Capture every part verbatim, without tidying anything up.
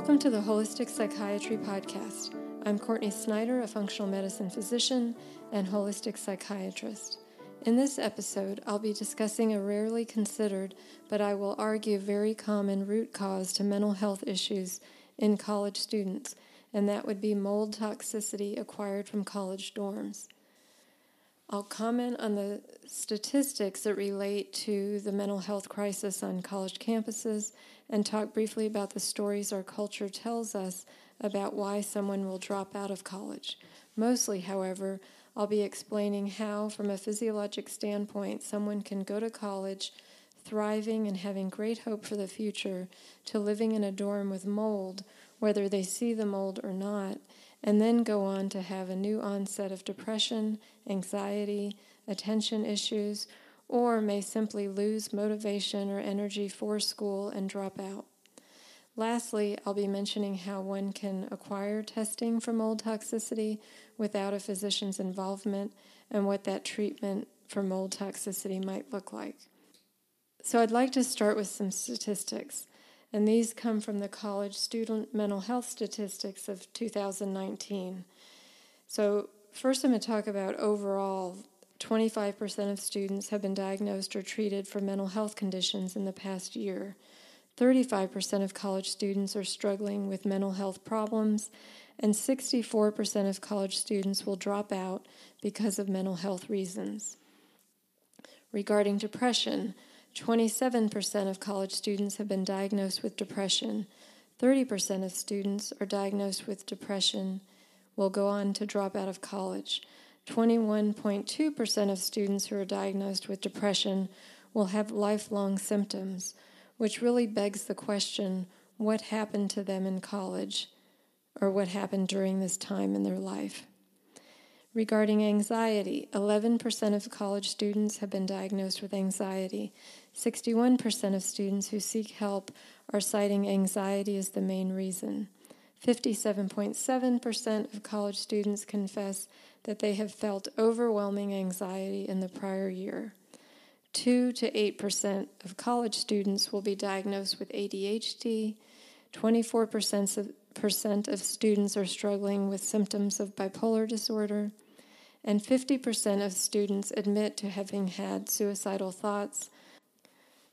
Welcome to the Holistic Psychiatry Podcast. I'm Courtney Snyder, a functional medicine physician and holistic psychiatrist. In this episode, I'll be discussing a rarely considered, but I will argue very common root cause to mental health issues in college students, and that would be mold toxicity acquired from college dorms. I'll comment on the statistics that relate to the mental health crisis on college campuses and talk briefly about the stories our culture tells us about why someone will drop out of college. Mostly, however, I'll be explaining how, from a physiologic standpoint, someone can go to college thriving and having great hope for the future to living in a dorm with mold, whether they see the mold or not, and then go on to have a new onset of depression, anxiety, attention issues, or may simply lose motivation or energy for school and drop out. Lastly, I'll be mentioning how one can acquire testing for mold toxicity without a physician's involvement and what that treatment for mold toxicity might look like. So I'd like to start with some statistics. And these come from the College Student Mental Health Statistics of two thousand nineteen. So first I'm going to talk about overall, twenty-five percent of students have been diagnosed or treated for mental health conditions in the past year. thirty-five percent of college students are struggling with mental health problems, and sixty-four percent of college students will drop out because of mental health reasons. Regarding depression, twenty-seven percent of college students have been diagnosed with depression. thirty percent of students are diagnosed with depression will go on to drop out of college. twenty-one point two percent of students who are diagnosed with depression will have lifelong symptoms, which really begs the question, what happened to them in college or what happened during this time in their life? Regarding anxiety, eleven percent of college students have been diagnosed with anxiety. sixty-one percent of students who seek help are citing anxiety as the main reason. fifty-seven point seven percent of college students confess that they have felt overwhelming anxiety in the prior year. two to eight percent of college students will be diagnosed with A D H D. twenty-four percent of percent of students are struggling with symptoms of bipolar disorder, and fifty percent of students admit to having had suicidal thoughts.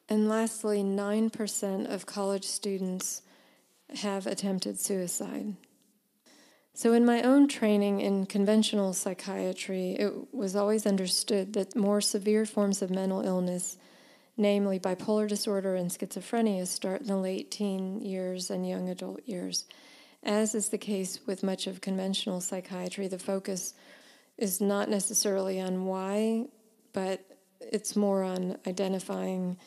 And lastly, nine percent of college students have attempted suicide. So in my own training in conventional psychiatry, it was always understood that more severe forms of mental illness, namely bipolar disorder and schizophrenia, start in the late teen years and young adult years. As is the case with much of conventional psychiatry, the focus is not necessarily on why, but it's more on identifying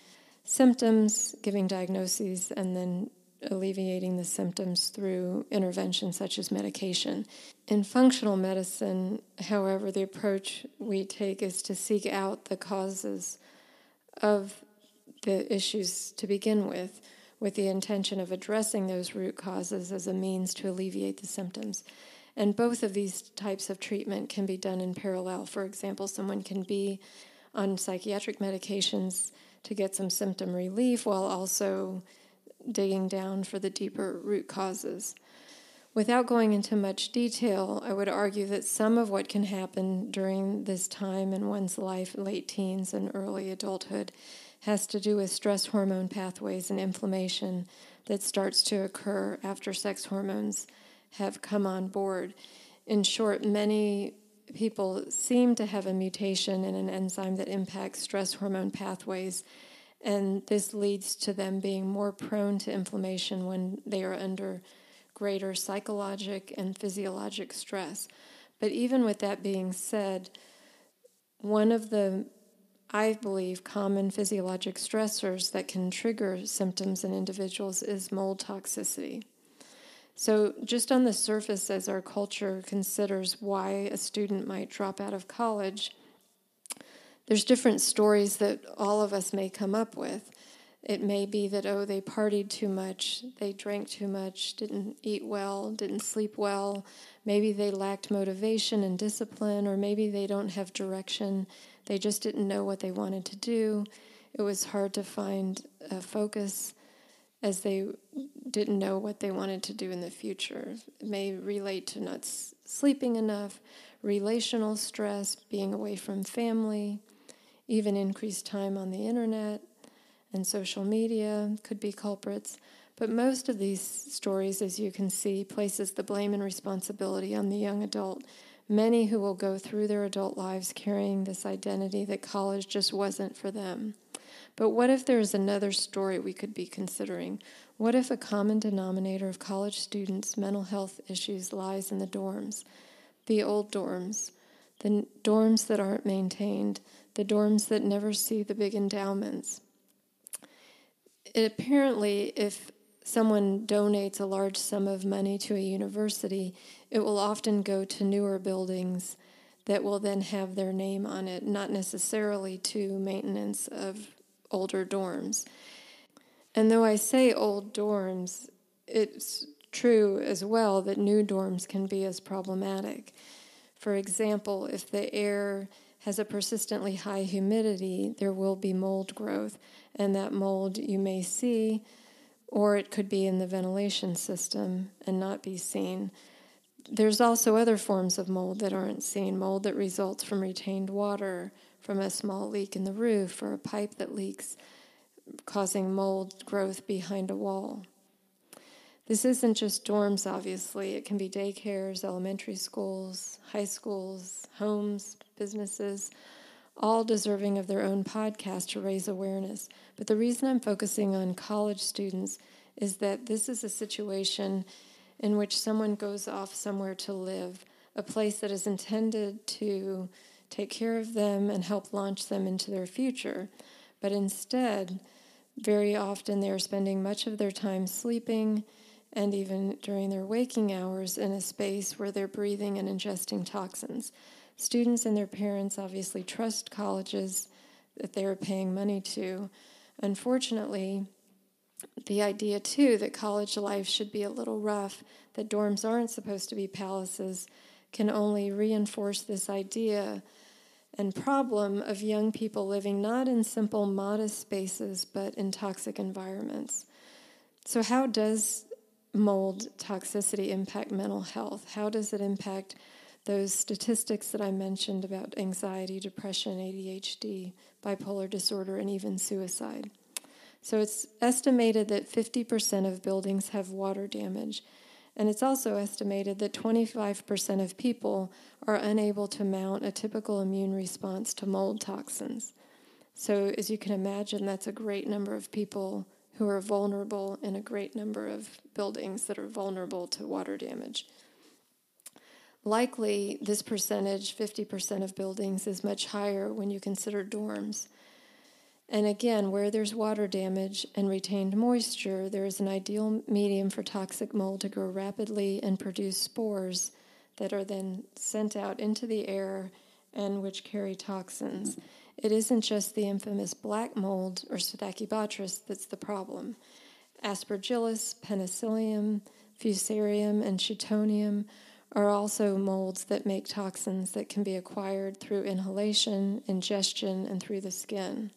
symptoms, giving diagnoses, and then alleviating the symptoms through intervention such as medication. In functional medicine, however, the approach we take is to seek out the causes of the issues to begin with, with the intention of addressing those root causes as a means to alleviate the symptoms. And both of these types of treatment can be done in parallel. For example, someone can be on psychiatric medications to get some symptom relief while also digging down for the deeper root causes. Without going into much detail, I would argue that some of what can happen during this time in one's life, late teens and early adulthood, has to do with stress hormone pathways and inflammation that starts to occur after sex hormones have come on board. In short, many people seem to have a mutation in an enzyme that impacts stress hormone pathways, and this leads to them being more prone to inflammation when they are under greater psychologic and physiologic stress. But even with that being said, one of the, I believe, common physiologic stressors that can trigger symptoms in individuals is mold toxicity. So just on the surface, as our culture considers why a student might drop out of college, there's different stories that all of us may come up with. It may be that, oh, they partied too much, they drank too much, didn't eat well, didn't sleep well. Maybe they lacked motivation and discipline, or maybe they don't have direction. They just didn't know what they wanted to do. It was hard to find a focus. as they didn't know what they wanted to do in the future. It may relate to not s- sleeping enough, relational stress, being away from family, even increased time on the internet and social media could be culprits. But most of these stories, as you can see, places the blame and responsibility on the young adult, many who will go through their adult lives carrying this identity that college just wasn't for them. But what if there is another story we could be considering? What if a common denominator of college students' mental health issues lies in the dorms? The old dorms, the dorms that aren't maintained, the dorms that never see the big endowments. It apparently, if someone donates a large sum of money to a university, it will often go to newer buildings that will then have their name on it, not necessarily to maintenance of older dorms. And though I say old dorms, it's true as well that new dorms can be as problematic. For example, if the air has a persistently high humidity, there will be mold growth, and that mold you may see, or it could be in the ventilation system and not be seen. There's also other forms of mold that aren't seen, mold that results from retained water, from a small leak in the roof or a pipe that leaks, causing mold growth behind a wall. This isn't just dorms, obviously. It can be daycares, elementary schools, high schools, homes, businesses, all deserving of their own podcast to raise awareness. But the reason I'm focusing on college students is that this is a situation in which someone goes off somewhere to live, a place that is intended to take care of them and help launch them into their future. But instead, very often they are spending much of their time sleeping and even during their waking hours in a space where they're breathing and ingesting toxins. Students and their parents obviously trust colleges that they are paying money to. Unfortunately, the idea, too, that college life should be a little rough, that dorms aren't supposed to be palaces, can only reinforce this idea and problem of young people living not in simple, modest spaces, but in toxic environments. So how does mold toxicity impact mental health? How does it impact those statistics that I mentioned about anxiety, depression, A D H D, bipolar disorder, and even suicide? So it's estimated that fifty percent of buildings have water damage, and it's also estimated that twenty-five percent of people are unable to mount a typical immune response to mold toxins. So as you can imagine, that's a great number of people who are vulnerable and a great number of buildings that are vulnerable to water damage. Likely, this percentage, fifty percent of buildings, is much higher when you consider dorms. And again, where there's water damage and retained moisture, there is an ideal medium for toxic mold to grow rapidly and produce spores that are then sent out into the air and which carry toxins. It isn't just the infamous black mold or Stachybotrys that's the problem. Aspergillus, Penicillium, Fusarium, and Chaetomium are also molds that make toxins that can be acquired through inhalation, ingestion, and through the skin.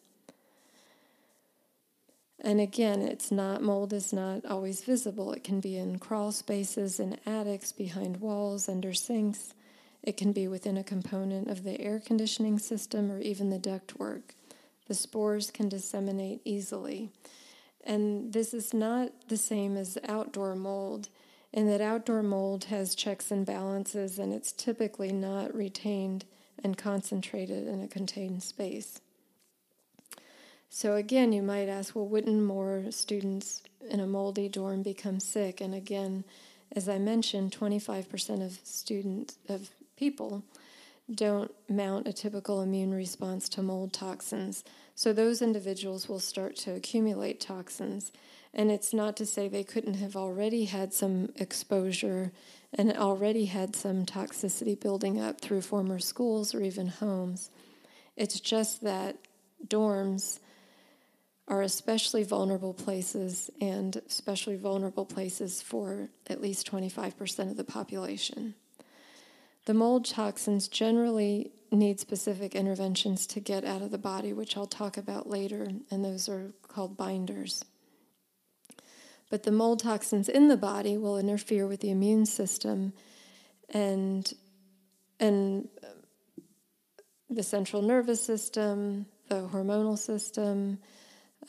And again, it's not, mold is not always visible. It can be in crawl spaces, in attics, behind walls, under sinks. It can be within a component of the air conditioning system or even the ductwork. The spores can disseminate easily. And this is not the same as outdoor mold, in that outdoor mold has checks and balances, and it's typically not retained and concentrated in a contained space. So again, you might ask, well, wouldn't more students in a moldy dorm become sick? And again, as I mentioned, twenty-five percent of students, of people, don't mount a typical immune response to mold toxins. So those individuals will start to accumulate toxins. And it's not to say they couldn't have already had some exposure and already had some toxicity building up through former schools or even homes. It's just that dorms are especially vulnerable places, and especially vulnerable places for at least twenty-five percent of the population. The mold toxins generally need specific interventions to get out of the body, which I'll talk about later, and those are called binders. But the mold toxins in the body will interfere with the immune system and and the central nervous system, the hormonal system.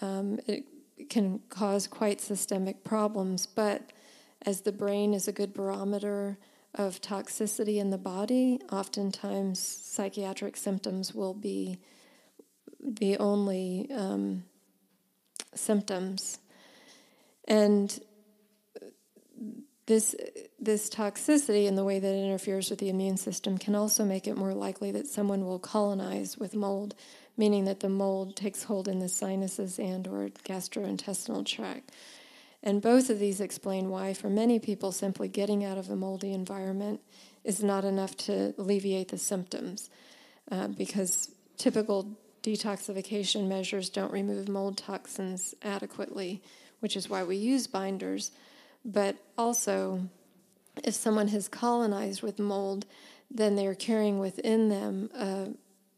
Um, it can cause quite systemic problems. But as the brain is a good barometer of toxicity in the body, oftentimes psychiatric symptoms will be the only um, symptoms. And this this toxicity and the way that it interferes with the immune system can also make it more likely that someone will colonize with mold, meaning that the mold takes hold in the sinuses and or gastrointestinal tract. And both of these explain why, for many people, simply getting out of a moldy environment is not enough to alleviate the symptoms, uh, because typical detoxification measures don't remove mold toxins adequately, which is why we use binders. But also, if someone has colonized with mold, then they are carrying within them a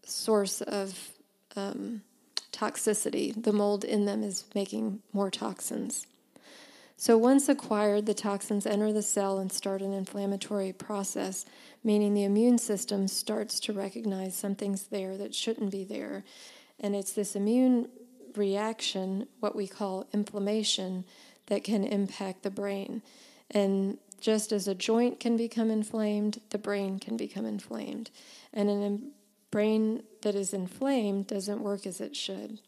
source of um, toxicity. The mold in them is making more toxins. So once acquired, the toxins enter the cell and start an inflammatory process, meaning the immune system starts to recognize something's there that shouldn't be there. And it's this immune reaction, what we call inflammation, that can impact the brain. And just as a joint can become inflamed, the brain can become inflamed. And a brain that is inflamed doesn't work as it should.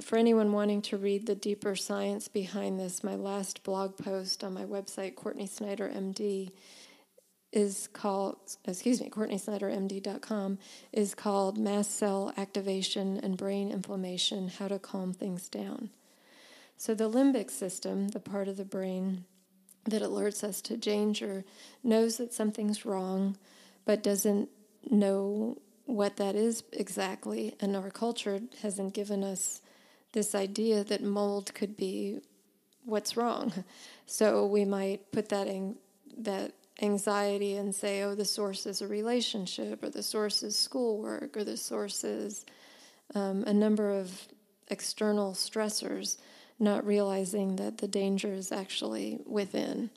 For anyone wanting to read the deeper science behind this, my last blog post on my website, Courtney Snyder M D, is called, excuse me, Courtney Snyder M D dot com, is called Mast Cell Activation and Brain Inflammation, How to Calm Things Down. So the limbic system, the part of the brain that alerts us to danger, knows that something's wrong, but doesn't know what that is exactly. And our culture hasn't given us this idea that mold could be what's wrong. So we might put that in, that anxiety and say, oh, the source is a relationship, or the source is schoolwork, or the source is um, a number of external stressors, not realizing that the danger is actually within.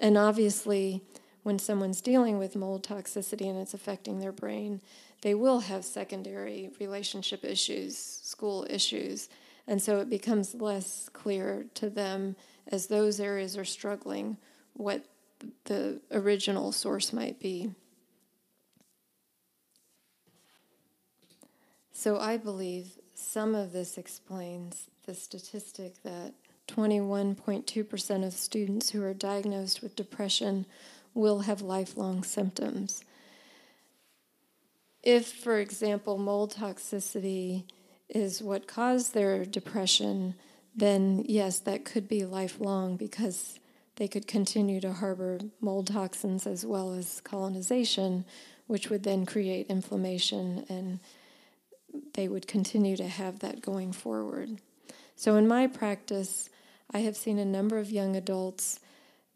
And obviously, when someone's dealing with mold toxicity and it's affecting their brain, they will have secondary relationship issues, school issues, and so it becomes less clear to them, as those areas are struggling, what the original source might be. So I believe some of this explains the statistic that twenty-one point two percent of students who are diagnosed with depression will have lifelong symptoms. If, for example, mold toxicity is what caused their depression, then yes, that could be lifelong, because they could continue to harbor mold toxins as well as colonization, which would then create inflammation, and they would continue to have that going forward. So in my practice, I have seen a number of young adults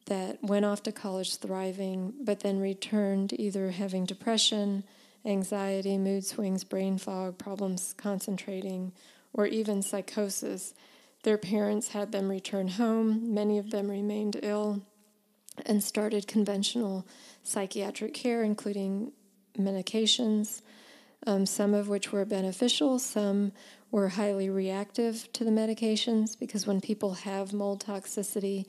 that went off to college thriving, but then returned either having depression, anxiety, mood swings, brain fog, problems concentrating, or even psychosis. Their parents had them return home. Many of them remained ill and started conventional psychiatric care, including medications, um, some of which were beneficial, some were highly reactive to the medications, because when people have mold toxicity,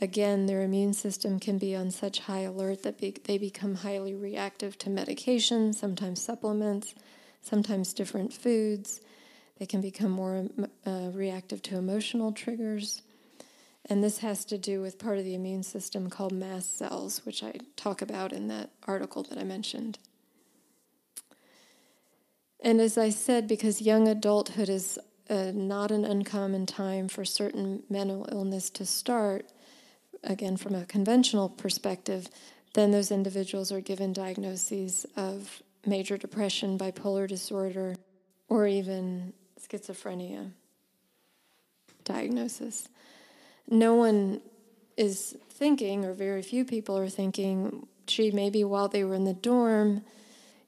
again, their immune system can be on such high alert that be- they become highly reactive to medications, sometimes supplements, sometimes different foods. They can become more uh, reactive to emotional triggers. And this has to do with part of the immune system called mast cells, which I talk about in that article that I mentioned. And as I said, because young adulthood is uh, not an uncommon time for certain mental illness to start, again, from a conventional perspective, then those individuals are given diagnoses of major depression, bipolar disorder, or even schizophrenia diagnosis. No one is thinking, or very few people are thinking, gee, maybe while they were in the dorm,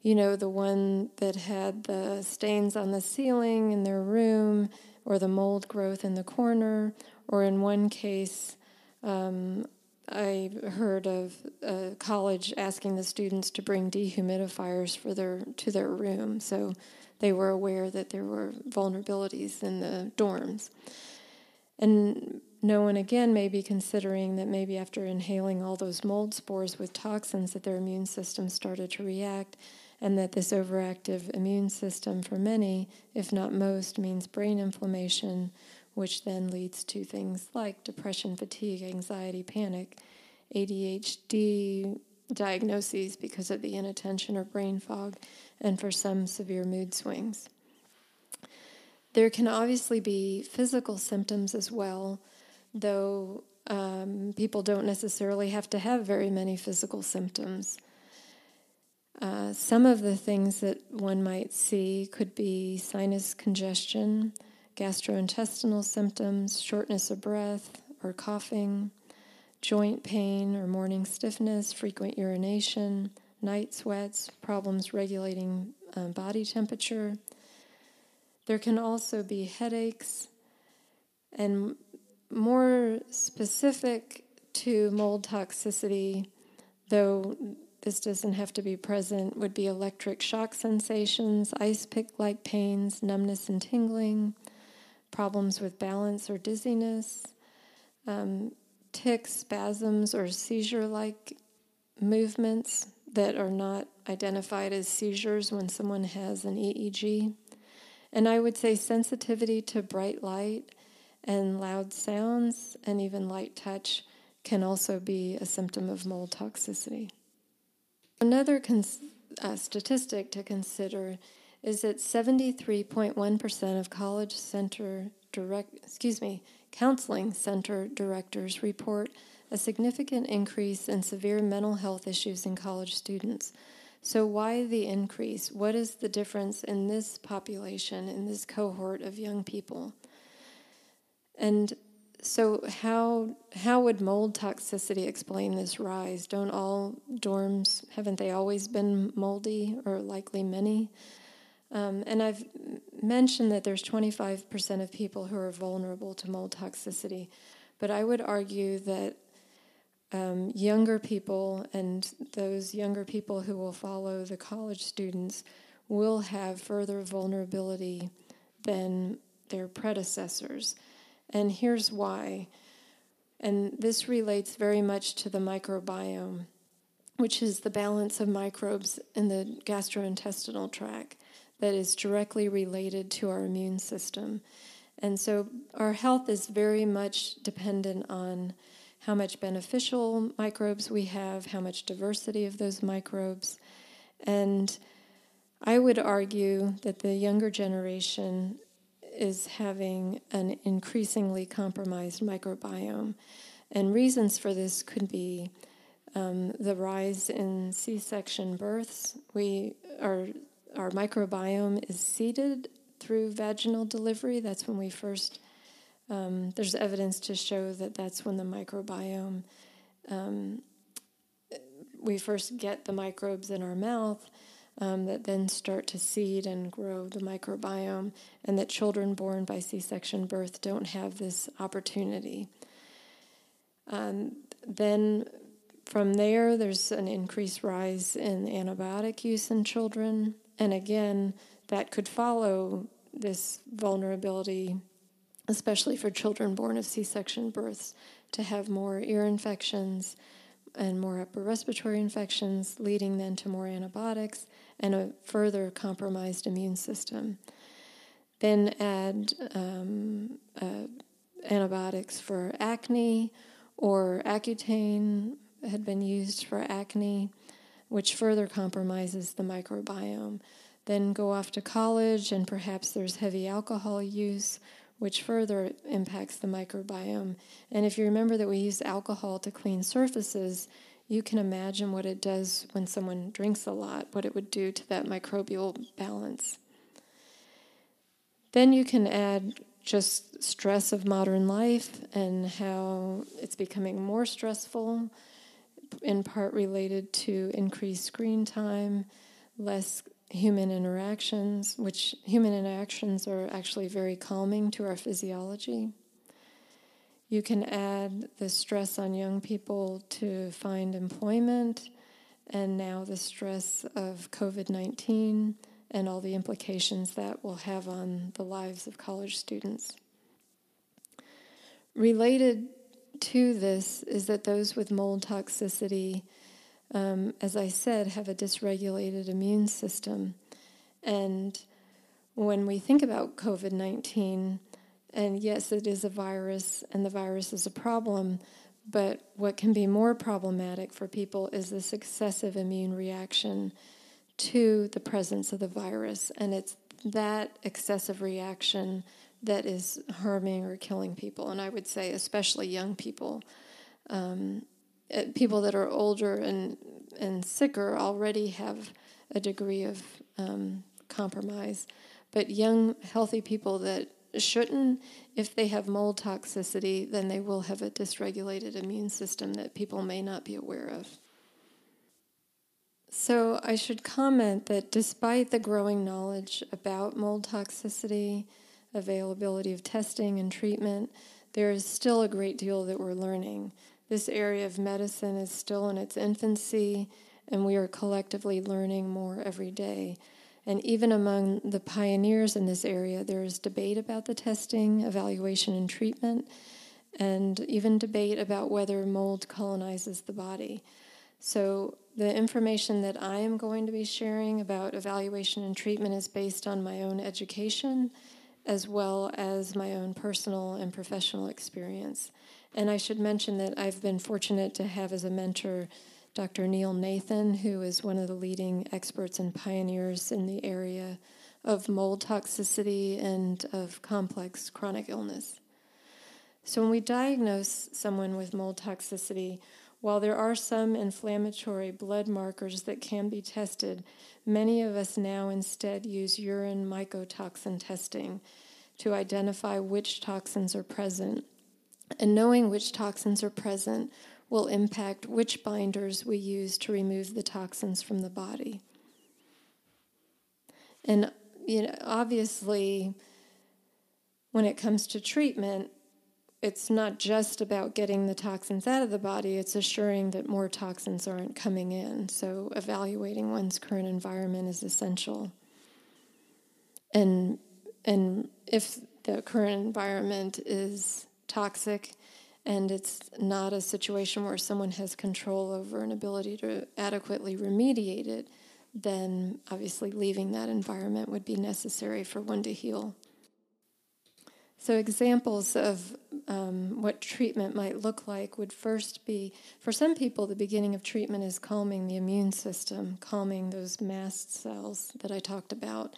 you know, the one that had the stains on the ceiling in their room, or the mold growth in the corner, or in one case, um, I heard of a college asking the students to bring dehumidifiers for their to their room, so they were aware that there were vulnerabilities in the dorms. And no one, again, may be considering that maybe after inhaling all those mold spores with toxins that their immune system started to react, and that this overactive immune system for many, if not most, means brain inflammation, which then leads to things like depression, fatigue, anxiety, panic, A D H D diagnoses because of the inattention or brain fog, and for some, severe mood swings. There can obviously be physical symptoms as well, though um, people don't necessarily have to have very many physical symptoms. Uh, some of the things that one might see could be sinus congestion, gastrointestinal symptoms, shortness of breath or coughing, joint pain or morning stiffness, frequent urination, night sweats, problems regulating um, body temperature. There can also be headaches, and more specific to mold toxicity, though this doesn't have to be present, would be electric shock sensations, ice pick-like pains, numbness and tingling, problems with balance or dizziness, um, tics, spasms, or seizure-like movements that are not identified as seizures when someone has an E E G. And I would say sensitivity to bright light and loud sounds and even light touch can also be a symptom of mold toxicity. Another cons- uh, statistic to consider is that seventy-three point one percent of college center direct, excuse me, counseling center directors report a significant increase in severe mental health issues in college students. So why the increase? What is the difference in this population, in this cohort of young people? And so how how would mold toxicity explain this rise? Don't all dorms, haven't they always been moldy, or likely many? Um, and I've mentioned that there's twenty-five percent of people who are vulnerable to mold toxicity, but I would argue that Um, younger people and those younger people who will follow the college students will have further vulnerability than their predecessors. And here's why. And this relates very much to the microbiome, which is the balance of microbes in the gastrointestinal tract that is directly related to our immune system. And so our health is very much dependent on how much beneficial microbes we have, how much diversity of those microbes. And I would argue that the younger generation is having an increasingly compromised microbiome. And reasons for this could be um, the rise in C-section births. We our, our microbiome is seeded through vaginal delivery. That's when we first... Um, there's evidence to show that that's when the microbiome, um, we first get the microbes in our mouth um, that then start to seed and grow the microbiome, and that children born by C-section birth don't have this opportunity. Um, then from there, there's an increased rise in antibiotic use in children, and again, that could follow this vulnerability, especially for children born of C-section births, to have more ear infections and more upper respiratory infections, leading then to more antibiotics and a further compromised immune system. Then add um, uh, antibiotics for acne, or Accutane had been used for acne, which further compromises the microbiome. Then go off to college, and perhaps there's heavy alcohol use, which further impacts the microbiome. And if you remember that we use alcohol to clean surfaces, you can imagine what it does when someone drinks a lot, what it would do to that microbial balance. Then you can add just stress of modern life and how it's becoming more stressful, in part related to increased screen time, less human interactions, which human interactions are actually very calming to our physiology. You can add the stress on young people to find employment, and now the stress of covid nineteen and all the implications that will have on the lives of college students. Related to this is that those with mold toxicity, um, as I said, have a dysregulated immune system. And when we think about covid nineteen, and yes, it is a virus, and the virus is a problem, but what can be more problematic for people is this excessive immune reaction to the presence of the virus, and it's that excessive reaction that is harming or killing people, and I would say especially young people. Um, people that are older and, and sicker already have a degree of um, compromise, but young, healthy people that shouldn't, if they have mold toxicity, then they will have a dysregulated immune system that people may not be aware of. So I should comment that despite the growing knowledge about mold toxicity, availability of testing and treatment, there is still a great deal that we're learning. This area of medicine is still in its infancy, and we are collectively learning more every day. And even among the pioneers in this area, there is debate about the testing, evaluation, and treatment, and even debate about whether mold colonizes the body. So the information that I am going to be sharing about evaluation and treatment is based on my own education as well as my own personal and professional experience. And I should mention that I've been fortunate to have as a mentor Doctor Neil Nathan, who is one of the leading experts and pioneers in the area of mold toxicity and of complex chronic illness. So when we diagnose someone with mold toxicity, while there are some inflammatory blood markers that can be tested, many of us now instead use urine mycotoxin testing to identify which toxins are present. And knowing which toxins are present will impact which binders we use to remove the toxins from the body. And you know, obviously, when it comes to treatment, it's not just about getting the toxins out of the body, it's assuring that more toxins aren't coming in. So evaluating one's current environment is essential. And, and if the current environment is toxic, and it's not a situation where someone has control over an ability to adequately remediate it, then obviously leaving that environment would be necessary for one to heal. So examples of um, what treatment might look like would first be, for some people, the beginning of treatment is calming the immune system, calming those mast cells that I talked about.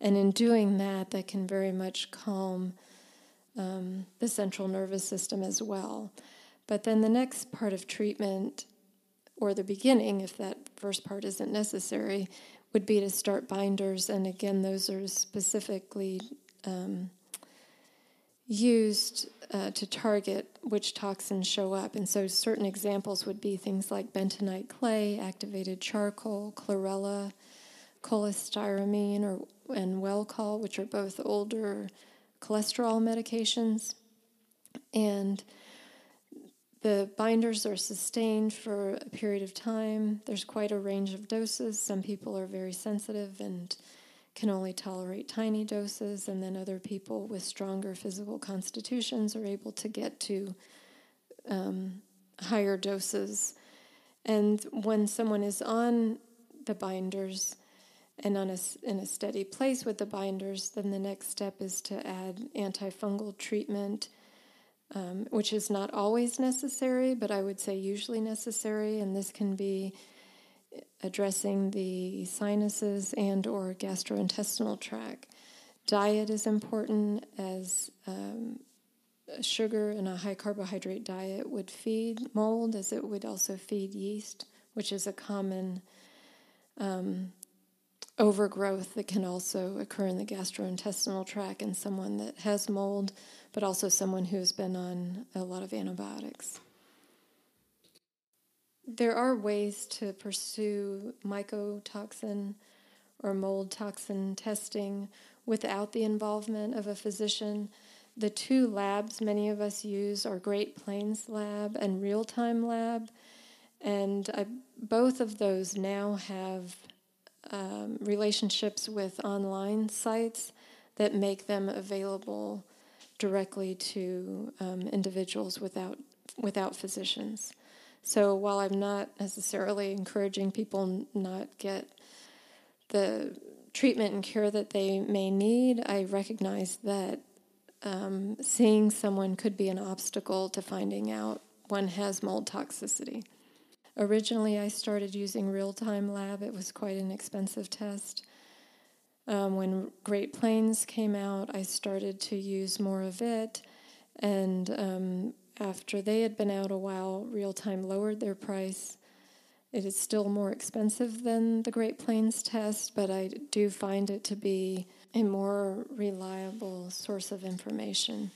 And in doing that, that can very much calm Um, the central nervous system as well. But then the next part of treatment, or the beginning, if that first part isn't necessary, would be to start binders. And again, those are specifically um, used uh, to target which toxins show up. And so certain examples would be things like bentonite clay, activated charcoal, chlorella, cholestyramine, or and Welcol, which are both older cholesterol medications, and the binders are sustained for a period of time. There's quite a range of doses. Some people are very sensitive and can only tolerate tiny doses, and then other people with stronger physical constitutions are able to get to um, higher doses. And when someone is on the binders, and on a, in a steady place with the binders, then the next step is to add antifungal treatment, um, which is not always necessary, but I would say usually necessary, and this can be addressing the sinuses and or gastrointestinal tract. Diet is important, as um, sugar and a high-carbohydrate diet would feed mold, as it would also feed yeast, which is a common Um, overgrowth that can also occur in the gastrointestinal tract in someone that has mold, but also someone who's been on a lot of antibiotics. There are ways to pursue mycotoxin or mold toxin testing without the involvement of a physician. The two labs many of us use are Great Plains Lab and Real Time Lab, and I, both of those now have um, relationships with online sites that make them available directly to um, individuals without without physicians. So while I'm not necessarily encouraging people not get the treatment and cure that they may need, I recognize that um, seeing someone could be an obstacle to finding out one has mold toxicity. Originally, I started using Real Time Lab. It was quite an expensive test. Um, when Great Plains came out, I started to use more of it, and um, after they had been out a while, Real Time lowered their price. It is still more expensive than the Great Plains test, but I do find it to be a more reliable source of information.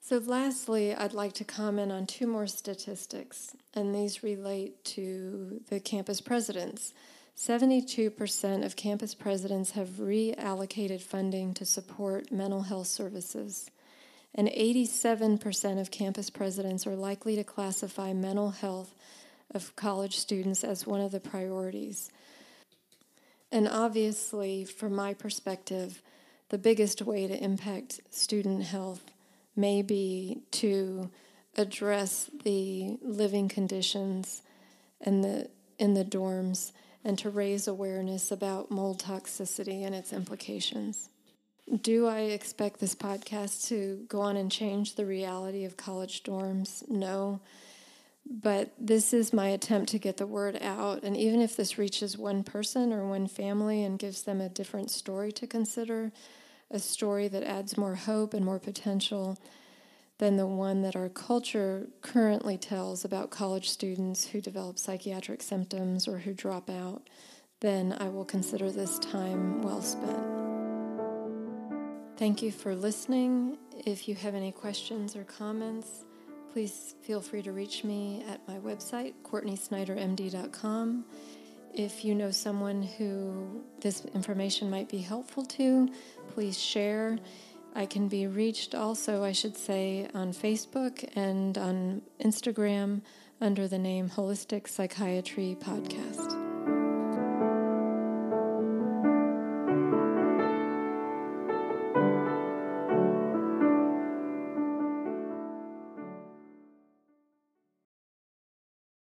So lastly, I'd like to comment on two more statistics, and these relate to the campus presidents. seventy-two percent of campus presidents have reallocated funding to support mental health services, and eighty-seven percent of campus presidents are likely to classify mental health of college students as one of the priorities. And obviously, from my perspective, the biggest way to impact student health may be to address the living conditions and the in the dorms and to raise awareness about mold toxicity and its implications. Do I expect this podcast to go on and change the reality of college dorms? No, but this is my attempt to get the word out, and even if this reaches one person or one family and gives them a different story to consider, a story that adds more hope and more potential than the one that our culture currently tells about college students who develop psychiatric symptoms or who drop out, then I will consider this time well spent. Thank you for listening. If you have any questions or comments, please feel free to reach me at my website, Courtney Snyder M D dot com. If you know someone who this information might be helpful to, please share. I can be reached also, I should say, on Facebook and on Instagram under the name Holistic Psychiatry Podcast.